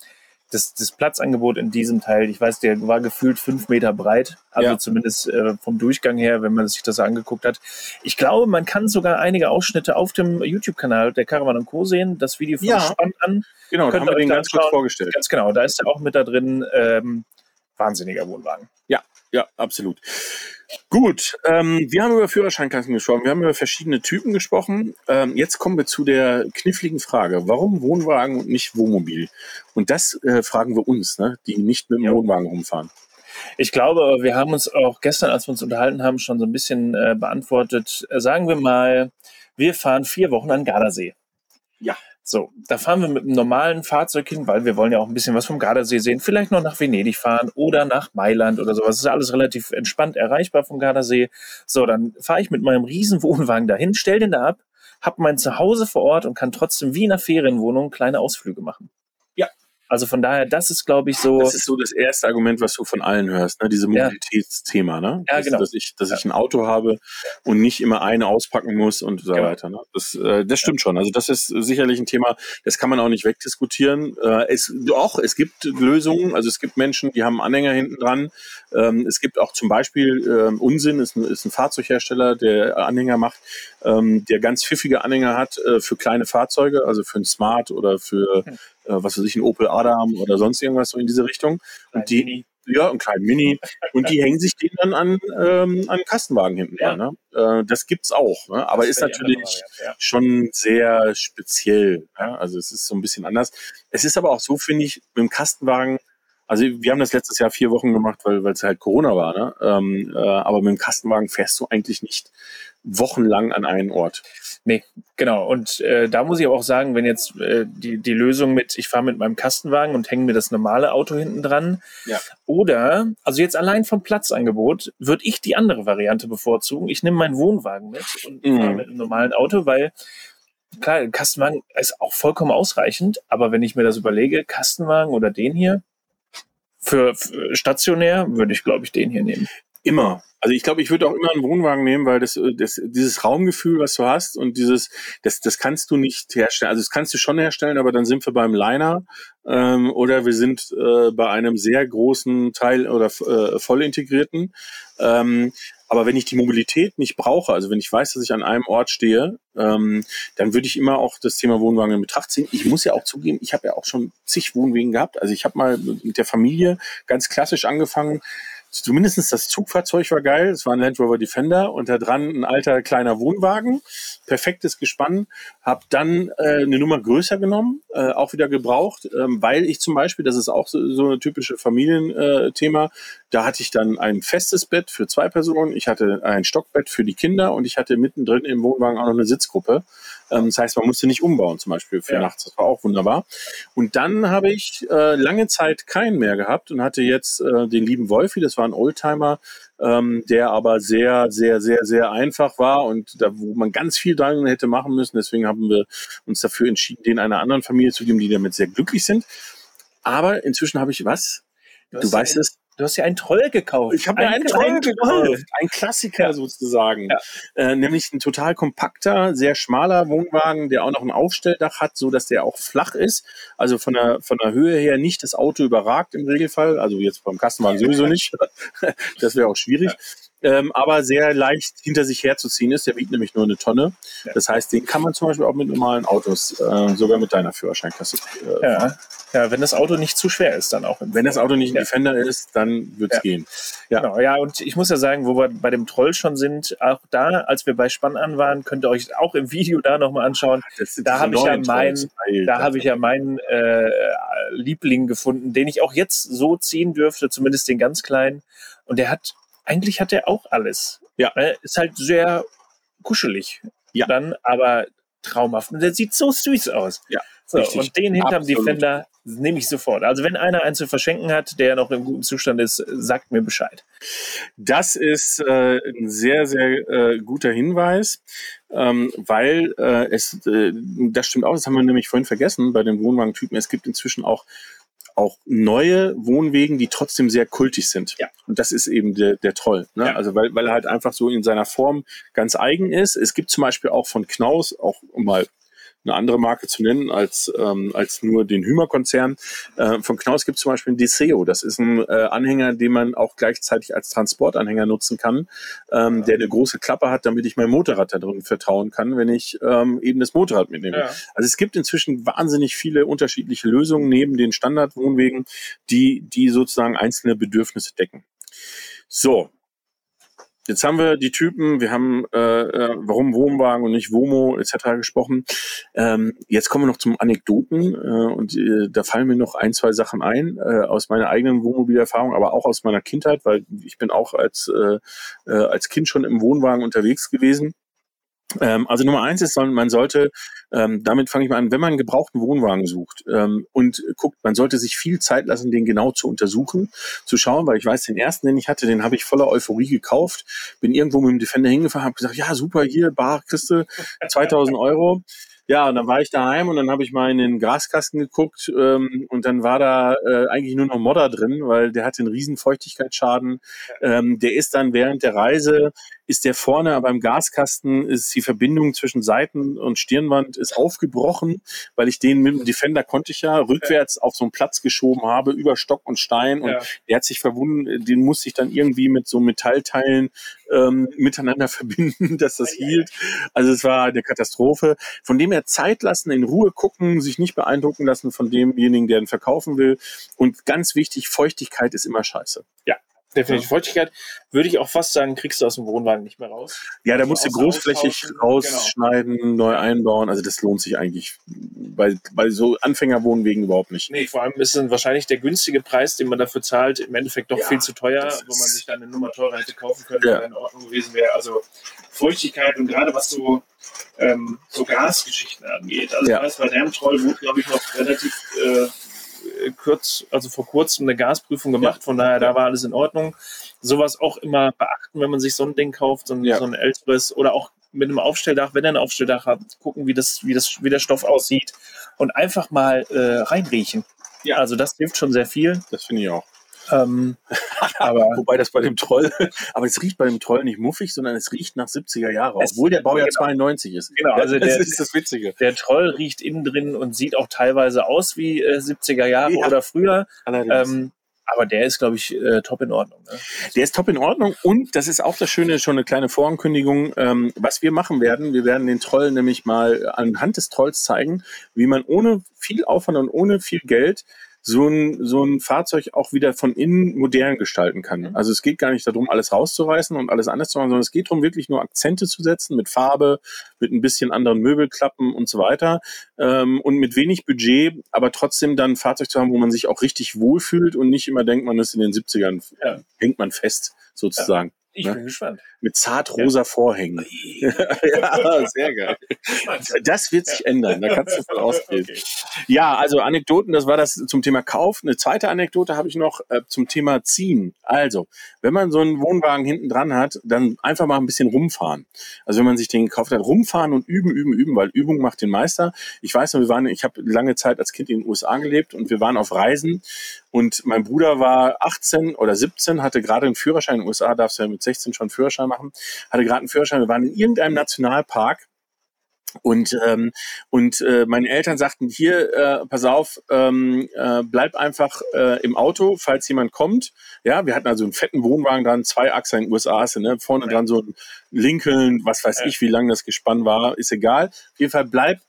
das, das Platzangebot in diesem Teil, ich weiß, der war gefühlt fünf Meter breit, also ja. zumindest äh, vom Durchgang her, wenn man sich das angeguckt hat. Ich glaube, man kann sogar einige Ausschnitte auf dem YouTube-Kanal der Caravan und Co. sehen, das Video von ja. Spann an. Genau, da haben wir den ganz kurz vorgestellt. Ganz genau, da ist er auch mit da drin. Ähm, wahnsinniger Wohnwagen. Ja, ja, absolut. Gut, ähm, wir haben über Führerscheinklassen gesprochen, wir haben über verschiedene Typen gesprochen. Ähm, jetzt kommen wir zu der kniffligen Frage, warum Wohnwagen und nicht Wohnmobil? Und das äh, fragen wir uns, ne? Die nicht mit dem ja. Wohnwagen rumfahren. Ich glaube, wir haben uns auch gestern, als wir uns unterhalten haben, schon so ein bisschen äh, beantwortet. Äh, sagen wir mal, wir fahren vier Wochen an Gardasee. Ja. So, da fahren wir mit einem normalen Fahrzeug hin, weil wir wollen ja auch ein bisschen was vom Gardasee sehen, vielleicht noch nach Venedig fahren oder nach Mailand oder sowas. Das ist alles relativ entspannt erreichbar vom Gardasee. So, dann fahre ich mit meinem riesen Wohnwagen dahin, stell den da ab, habe mein Zuhause vor Ort und kann trotzdem wie in einer Ferienwohnung kleine Ausflüge machen. Ja. Also von daher, das ist, glaube ich, so... Das ist so das erste Argument, was du von allen hörst, ne? Diese Mobilitätsthema, ne? Ja, genau. Dass, dass, ich, dass ja. ich ein Auto habe und nicht immer eine auspacken muss und so genau. weiter, ne? Das, äh, das stimmt ja. schon. Also das ist sicherlich ein Thema, das kann man auch nicht wegdiskutieren. Äh, es, doch, es gibt Lösungen, also es gibt Menschen, die haben einen Anhänger hinten dran. Ähm, es gibt auch zum Beispiel ähm, Unsinn, ist ein, ist ein Fahrzeughersteller, der Anhänger macht, ähm, der ganz pfiffige Anhänger hat äh, für kleine Fahrzeuge, also für ein Smart oder für... Hm. was weiß ich, ein Opel Adam oder sonst irgendwas so in diese Richtung. Und die, Mini. Ja, ein kleinen Mini. Und die hängen sich den dann an, ähm, an einen Kastenwagen hinten ja. dran. Ne? Äh, das gibt's auch. Ne? Aber das ist natürlich Frage, ja. schon sehr speziell. Ja? Also es ist so ein bisschen anders. Es ist aber auch so, finde ich, mit dem Kastenwagen, also wir haben das letztes Jahr vier Wochen gemacht, weil weil es halt Corona war. Ne? Ähm, äh, aber mit dem Kastenwagen fährst du eigentlich nicht wochenlang an einen Ort. Nee, genau. Und äh, da muss ich aber auch sagen, wenn jetzt äh, die, die Lösung mit, ich fahre mit meinem Kastenwagen und hänge mir das normale Auto hinten dran. Ja. Oder, also jetzt allein vom Platzangebot, würde ich die andere Variante bevorzugen. Ich nehme meinen Wohnwagen mit und mhm. fahre mit einem normalen Auto, weil klar, ein Kastenwagen ist auch vollkommen ausreichend. Aber wenn ich mir das überlege, Kastenwagen oder den hier, für, für stationär würde ich, glaube ich, den hier nehmen. Immer. Also ich glaube, ich würde auch immer einen Wohnwagen nehmen, weil das, das, dieses Raumgefühl, was du hast und dieses, das, das kannst du nicht herstellen. Also das kannst du schon herstellen, aber dann sind wir beim Liner ähm, oder wir sind äh, bei einem sehr großen Teil oder äh, voll integrierten. Ähm, aber wenn ich die Mobilität nicht brauche, also wenn ich weiß, dass ich an einem Ort stehe, ähm, dann würde ich immer auch das Thema Wohnwagen in Betracht ziehen. Ich muss ja auch zugeben, ich habe ja auch schon zig Wohnwegen gehabt. Also ich habe mal mit der Familie ganz klassisch angefangen. Zumindest das Zugfahrzeug war geil. Es war ein Land Rover Defender und da dran ein alter kleiner Wohnwagen. Perfektes Gespann. Hab dann äh, eine Nummer größer genommen, äh, auch wieder gebraucht, ähm, weil ich zum Beispiel, das ist auch so, so ein typisches Familienthema, da hatte ich dann ein festes Bett für zwei Personen, ich hatte ein Stockbett für die Kinder und ich hatte mittendrin im Wohnwagen auch noch eine Sitzgruppe. Ähm, das heißt, man musste nicht umbauen zum Beispiel für ja. nachts. Das war auch wunderbar. Und dann habe ich äh, lange Zeit keinen mehr gehabt und hatte jetzt äh, den lieben Wolfi, das war ein Oldtimer, ähm, der aber sehr, sehr, sehr, sehr einfach war und da, wo man ganz viel dran hätte machen müssen. Deswegen haben wir uns dafür entschieden, den einer anderen Familie zu geben, die damit sehr glücklich sind. Aber inzwischen habe ich was? Du, du weißt es. Du hast ja einen Troll gekauft. Ich habe mir einen, einen Troll gekauft. Ein Klassiker ja. sozusagen. Ja. Äh, nämlich ein total kompakter, sehr schmaler Wohnwagen, der auch noch ein Aufstelldach hat, so dass der auch flach ist. Also von der, von der Höhe her nicht das Auto überragt im Regelfall. Also jetzt beim Kastenwagen sowieso nicht. Das wäre auch schwierig. Ja. Ähm, aber sehr leicht hinter sich herzuziehen ist. Der wiegt nämlich nur eine Tonne. Ja. Das heißt, den kann man zum Beispiel auch mit normalen Autos, äh, sogar mit deiner Führerscheinklasse äh, ja. fahren. Ja, wenn das Auto nicht zu schwer ist, dann auch. Wenn das Auto nicht ein ja. Defender ist, dann wird es ja. gehen. Ja. Genau, ja, und ich muss ja sagen, wo wir bei dem Troll schon sind, auch da, als wir bei Spann an waren, könnt ihr euch auch im Video da nochmal anschauen. Da habe ich, ja hab ich ja meinen äh, Liebling gefunden, den ich auch jetzt so ziehen dürfte, zumindest den ganz kleinen. Und der hat Eigentlich hat er auch alles. Ja. Ist halt sehr kuschelig. Ja. Dann aber traumhaft. Und der sieht so süß aus. Ja. So, richtig, und den hinterm absolut. Defender nehme ich sofort. Also wenn einer einen zu verschenken hat, der noch im guten Zustand ist, sagt mir Bescheid. Das ist äh, ein sehr, sehr äh, guter Hinweis, ähm, weil äh, es, äh, das stimmt auch, das haben wir nämlich vorhin vergessen bei den Wohnwagentypen, es gibt inzwischen auch auch neue Wohnwegen, die trotzdem sehr kultig sind. Ja. Und das ist eben der, der Troll. Ne? Ja. Also weil, weil er halt einfach so in seiner Form ganz eigen ist. Es gibt zum Beispiel auch von Knaus, auch mal eine andere Marke zu nennen als, ähm, als nur den Hümer-Konzern. Äh, von Knaus gibt es zum Beispiel ein Deseo. Das ist ein äh, Anhänger, den man auch gleichzeitig als Transportanhänger nutzen kann, ähm, ja. der eine große Klappe hat, damit ich mein Motorrad da drin vertrauen kann, wenn ich ähm, eben das Motorrad mitnehme. Ja. Also es gibt inzwischen wahnsinnig viele unterschiedliche Lösungen neben den Standardwohnwegen, die, die sozusagen einzelne Bedürfnisse decken. So. Jetzt haben wir die Typen, wir haben äh, warum Wohnwagen und nicht Womo et cetera gesprochen. Ähm, jetzt kommen wir noch zum Anekdoten äh, und äh, da fallen mir noch ein, zwei Sachen ein äh, aus meiner eigenen Wohnmobilerfahrung, aber auch aus meiner Kindheit, weil ich bin auch als äh, äh, als Kind schon im Wohnwagen unterwegs gewesen. Ähm, also Nummer eins ist, man sollte, ähm, damit fange ich mal an, wenn man einen gebrauchten Wohnwagen sucht ähm, und guckt, man sollte sich viel Zeit lassen, den genau zu untersuchen, zu schauen, weil ich weiß, den ersten, den ich hatte, den habe ich voller Euphorie gekauft, bin irgendwo mit dem Defender hingefahren, habe gesagt, ja super, hier, bar, Kiste, zweitausend Euro. Ja, und dann war ich daheim und dann habe ich mal in den Gaskasten geguckt ähm, und dann war da äh, eigentlich nur noch Modder drin, weil der hatte einen riesen Feuchtigkeitsschaden. Ähm, der ist dann während der Reise, ist der vorne, aber im Gaskasten ist die Verbindung zwischen Seiten- und Stirnwand ist aufgebrochen, weil ich den mit dem Defender konnte ich ja rückwärts auf so einen Platz geschoben habe, über Stock und Stein und ja. der hat sich verwunden, den musste ich dann irgendwie mit so Metallteilen ähm, miteinander verbinden, dass das hielt. Also es war eine Katastrophe. Von dem her Zeit lassen, in Ruhe gucken, sich nicht beeindrucken lassen von demjenigen, der ihn verkaufen will. Und ganz wichtig, Feuchtigkeit ist immer scheiße. Ja, definitiv. Feuchtigkeit würde ich auch fast sagen, kriegst du aus dem Wohnwagen nicht mehr raus. Ja, da musst du großflächig rausschneiden, genau. neu einbauen. Also das lohnt sich eigentlich bei, bei so Anfängerwohnwegen überhaupt nicht. Nee, vor allem ist dann wahrscheinlich der günstige Preis, den man dafür zahlt, im Endeffekt doch ja, viel zu teuer, wo man sich dann eine Nummer teurer hätte kaufen können, ja. wenn in Ordnung gewesen wäre. Also Feuchtigkeit und gerade was so Ähm, so Gasgeschichten angeht. Also ja. bei dem Troll wurde, glaube ich, noch relativ äh, kurz, also vor kurzem eine Gasprüfung gemacht, ja. von daher, da war alles in Ordnung. Sowas auch immer beachten, wenn man sich so ein Ding kauft, so ein, ja. so ein älteres oder auch mit einem Aufstelldach, wenn er ein Aufstelldach hat, gucken, wie das, wie das, wie der Stoff aussieht und einfach mal äh, reinriechen. Ja. Also das hilft schon sehr viel. Das finde ich auch. Ähm, aber wobei das bei dem Troll, aber es riecht bei dem Troll nicht muffig, sondern es riecht nach siebziger Jahre, obwohl der Baujahr genau. zweiundneunzig ist. Genau, also das der, ist das Witzige. Der Troll riecht innen drin und sieht auch teilweise aus wie äh, siebziger Jahre ja, oder früher. Ähm, aber der ist, glaube ich, äh, top in Ordnung. Ne? Der ist top in Ordnung und das ist auch das Schöne, schon eine kleine Vorankündigung, ähm, was wir machen werden. Wir werden den Troll nämlich mal anhand des Trolls zeigen, wie man ohne viel Aufwand und ohne viel Geld so ein, so ein Fahrzeug auch wieder von innen modern gestalten kann. Also es geht gar nicht darum, alles rauszureißen und alles anders zu machen, sondern es geht darum, wirklich nur Akzente zu setzen mit Farbe, mit ein bisschen anderen Möbelklappen und so weiter ähm, und mit wenig Budget, aber trotzdem dann ein Fahrzeug zu haben, wo man sich auch richtig wohlfühlt und nicht immer denkt, man ist in den siebzigern, ja. hängt man fest sozusagen. Ja. Ich bin ne? gespannt. Mit zartrosa ja. Vorhängen. ja, sehr geil. Das wird sich ja. ändern, da kannst du von ausgehen. Okay. Ja, also Anekdoten, das war das zum Thema Kauf. Eine zweite Anekdote habe ich noch äh, zum Thema Ziehen. Also, wenn man so einen Wohnwagen hinten dran hat, dann einfach mal ein bisschen rumfahren. Also, wenn man sich den gekauft hat, rumfahren und üben, üben, üben, weil Übung macht den Meister. Ich weiß noch, wir waren, ich habe lange Zeit als Kind in den U S A gelebt und wir waren auf Reisen und mein Bruder war achtzehn oder siebzehn, hatte gerade einen Führerschein. In den U S A darfst du ja mit sechzehn schon Führerschein machen, hatte gerade einen Führerschein, wir waren in irgendeinem Nationalpark und, ähm, und äh, meine Eltern sagten, hier, äh, pass auf, ähm, äh, bleib einfach äh, im Auto, falls jemand kommt. Ja, wir hatten also einen fetten Wohnwagen dran, zwei Achser in den U S A, ne? vorne ja. dran so ein Lincoln, was weiß ja. ich, wie lang das Gespann war, ist egal. Auf jeden Fall bleib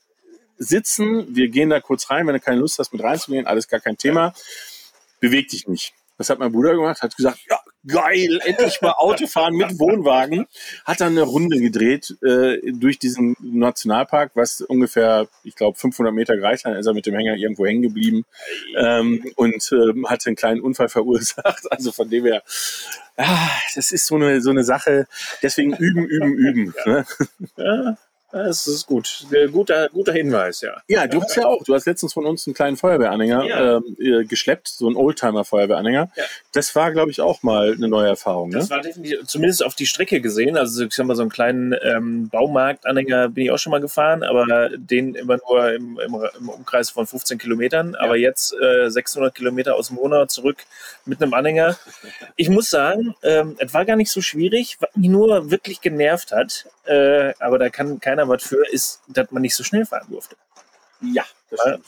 sitzen, wir gehen da kurz rein, wenn du keine Lust hast, mit reinzugehen, alles gar kein Thema, beweg dich nicht. Das hat mein Bruder gemacht, hat gesagt, ja, geil, endlich mal Autofahren mit Wohnwagen. Hat dann eine Runde gedreht äh, durch diesen Nationalpark, was ungefähr, ich glaube, fünfhundert Meter gereicht hat. Dann ist er mit dem Hänger irgendwo hängen geblieben ähm, und äh, hatte einen kleinen Unfall verursacht. Also von dem her, ah, das ist so eine, so eine Sache. Deswegen üben, üben, üben. Ja. Ne? Ja. Das ist gut. Guter, guter Hinweis, ja. Ja, du hast ja auch. Du hast letztens von uns einen kleinen Feuerwehranhänger ja. äh, geschleppt, so einen Oldtimer-Feuerwehranhänger. Ja. Das war, glaube ich, auch mal eine neue Erfahrung. Das ne? war definitiv, zumindest auf die Strecke gesehen. Also ich sag mal, so einen kleinen ähm, Baumarktanhänger bin ich auch schon mal gefahren, aber den immer nur im, im, im Umkreis von fünfzehn Kilometern. Ja. Aber jetzt äh, sechshundert Kilometer aus dem Monau zurück mit einem Anhänger. Ich muss sagen, ähm, es war gar nicht so schwierig, was mich nur wirklich genervt hat. Äh, aber da kann keiner was für, ist, dass man nicht so schnell fahren durfte. Ja.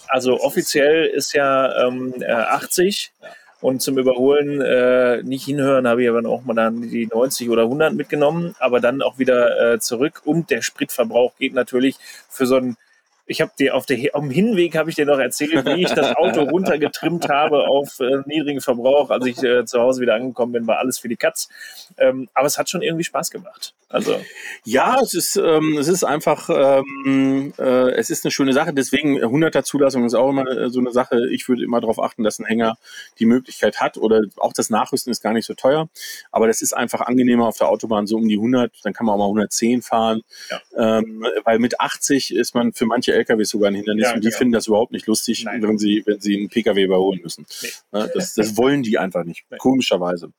Also offiziell ist ja ähm, achtzig ja. und zum Überholen äh, nicht hinhören habe ich aber auch mal dann die neunzig oder hundert mitgenommen, aber dann auch wieder äh, zurück und der Spritverbrauch geht natürlich für so ein, ich habe dir auf, auf dem Hinweg habe ich dir noch erzählt, wie ich das Auto runtergetrimmt habe auf äh, niedrigen Verbrauch, als ich äh, zu Hause wieder angekommen bin, war alles für die Katz. Ähm, aber es hat schon irgendwie Spaß gemacht. Also. Ja, es ist, ähm, es ist einfach, ähm, äh, es ist eine schöne Sache. Deswegen, hunderter Zulassung ist auch immer äh, so eine Sache. Ich würde immer darauf achten, dass ein Hänger die Möglichkeit hat oder auch das Nachrüsten ist gar nicht so teuer. Aber das ist einfach angenehmer auf der Autobahn, so um die hundert, dann kann man auch mal hundertzehn fahren. Ja. Ähm, weil mit achtzig ist man für manche L K Ws sogar ein Hindernis ja, und die ja. finden das überhaupt nicht lustig, Nein. wenn sie, wenn sie einen P K W überholen müssen. Nee. Na, das, das wollen die einfach nicht, Nein. komischerweise.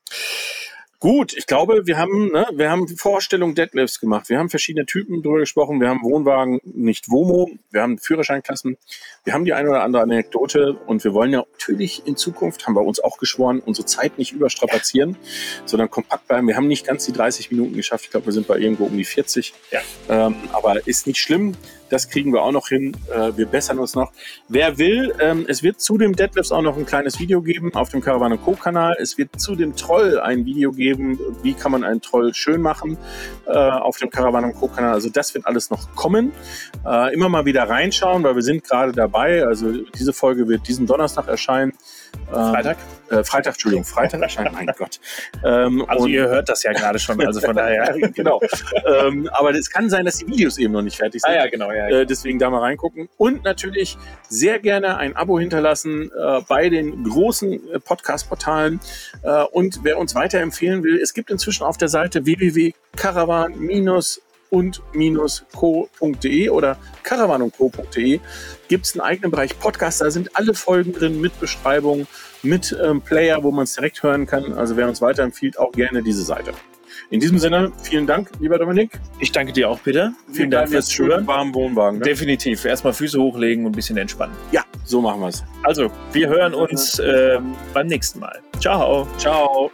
Gut, ich glaube, wir haben, ne, wir haben Vorstellung Dethleffs gemacht. Wir haben verschiedene Typen drüber gesprochen. Wir haben Wohnwagen, nicht WOMO. Wir haben Führerscheinklassen. Wir haben die eine oder andere Anekdote. Und wir wollen ja natürlich in Zukunft, haben wir uns auch geschworen, unsere Zeit nicht überstrapazieren, sondern kompakt bleiben. Wir haben nicht ganz die dreißig Minuten geschafft. Ich glaube, wir sind bei irgendwo um die vierzig. Ja. Ähm, aber ist nicht schlimm. Das kriegen wir auch noch hin. Äh, wir bessern uns noch. Wer will, ähm, es wird zu dem Dethleffs auch noch ein kleines Video geben auf dem Caravan und Co. Kanal. Es wird zu dem Troll ein Video geben. Wie kann man einen Troll schön machen äh, auf dem Caravan und Co. Kanal. Also das wird alles noch kommen. Äh, immer mal wieder reinschauen, weil wir sind gerade dabei. Also diese Folge wird diesen Donnerstag erscheinen. Ähm, Freitag? Äh, Freitag, Entschuldigung, Freitag erscheinen, mein Gott. Ähm, also ihr hört das ja gerade schon, also von daher. Genau. Ähm, aber es kann sein, dass die Videos eben noch nicht fertig sind. Ah, ja, genau, ja, ja. Äh, deswegen da mal reingucken. Und natürlich sehr gerne ein Abo hinterlassen äh, bei den großen Podcast-Portalen. Äh, und wer uns weiterempfehlen will. Es gibt inzwischen auf der Seite w w w punkt caravan und co punkt de oder caravan und co punkt de gibt es einen eigenen Bereich Podcast. Da sind alle Folgen drin mit Beschreibung, mit ähm, Player, wo man es direkt hören kann. Also wer uns weiterempfiehlt, auch gerne diese Seite. In diesem Sinne, vielen Dank, lieber Dominik. Ich danke dir auch, Peter. Vielen, vielen Dank fürs Zuhören. Warmen Wohnwagen. Ne? Definitiv. Erstmal Füße hochlegen und ein bisschen entspannen. Ja, so machen wir es. Also, wir hören uns äh, beim nächsten Mal. Ciao. Ciao.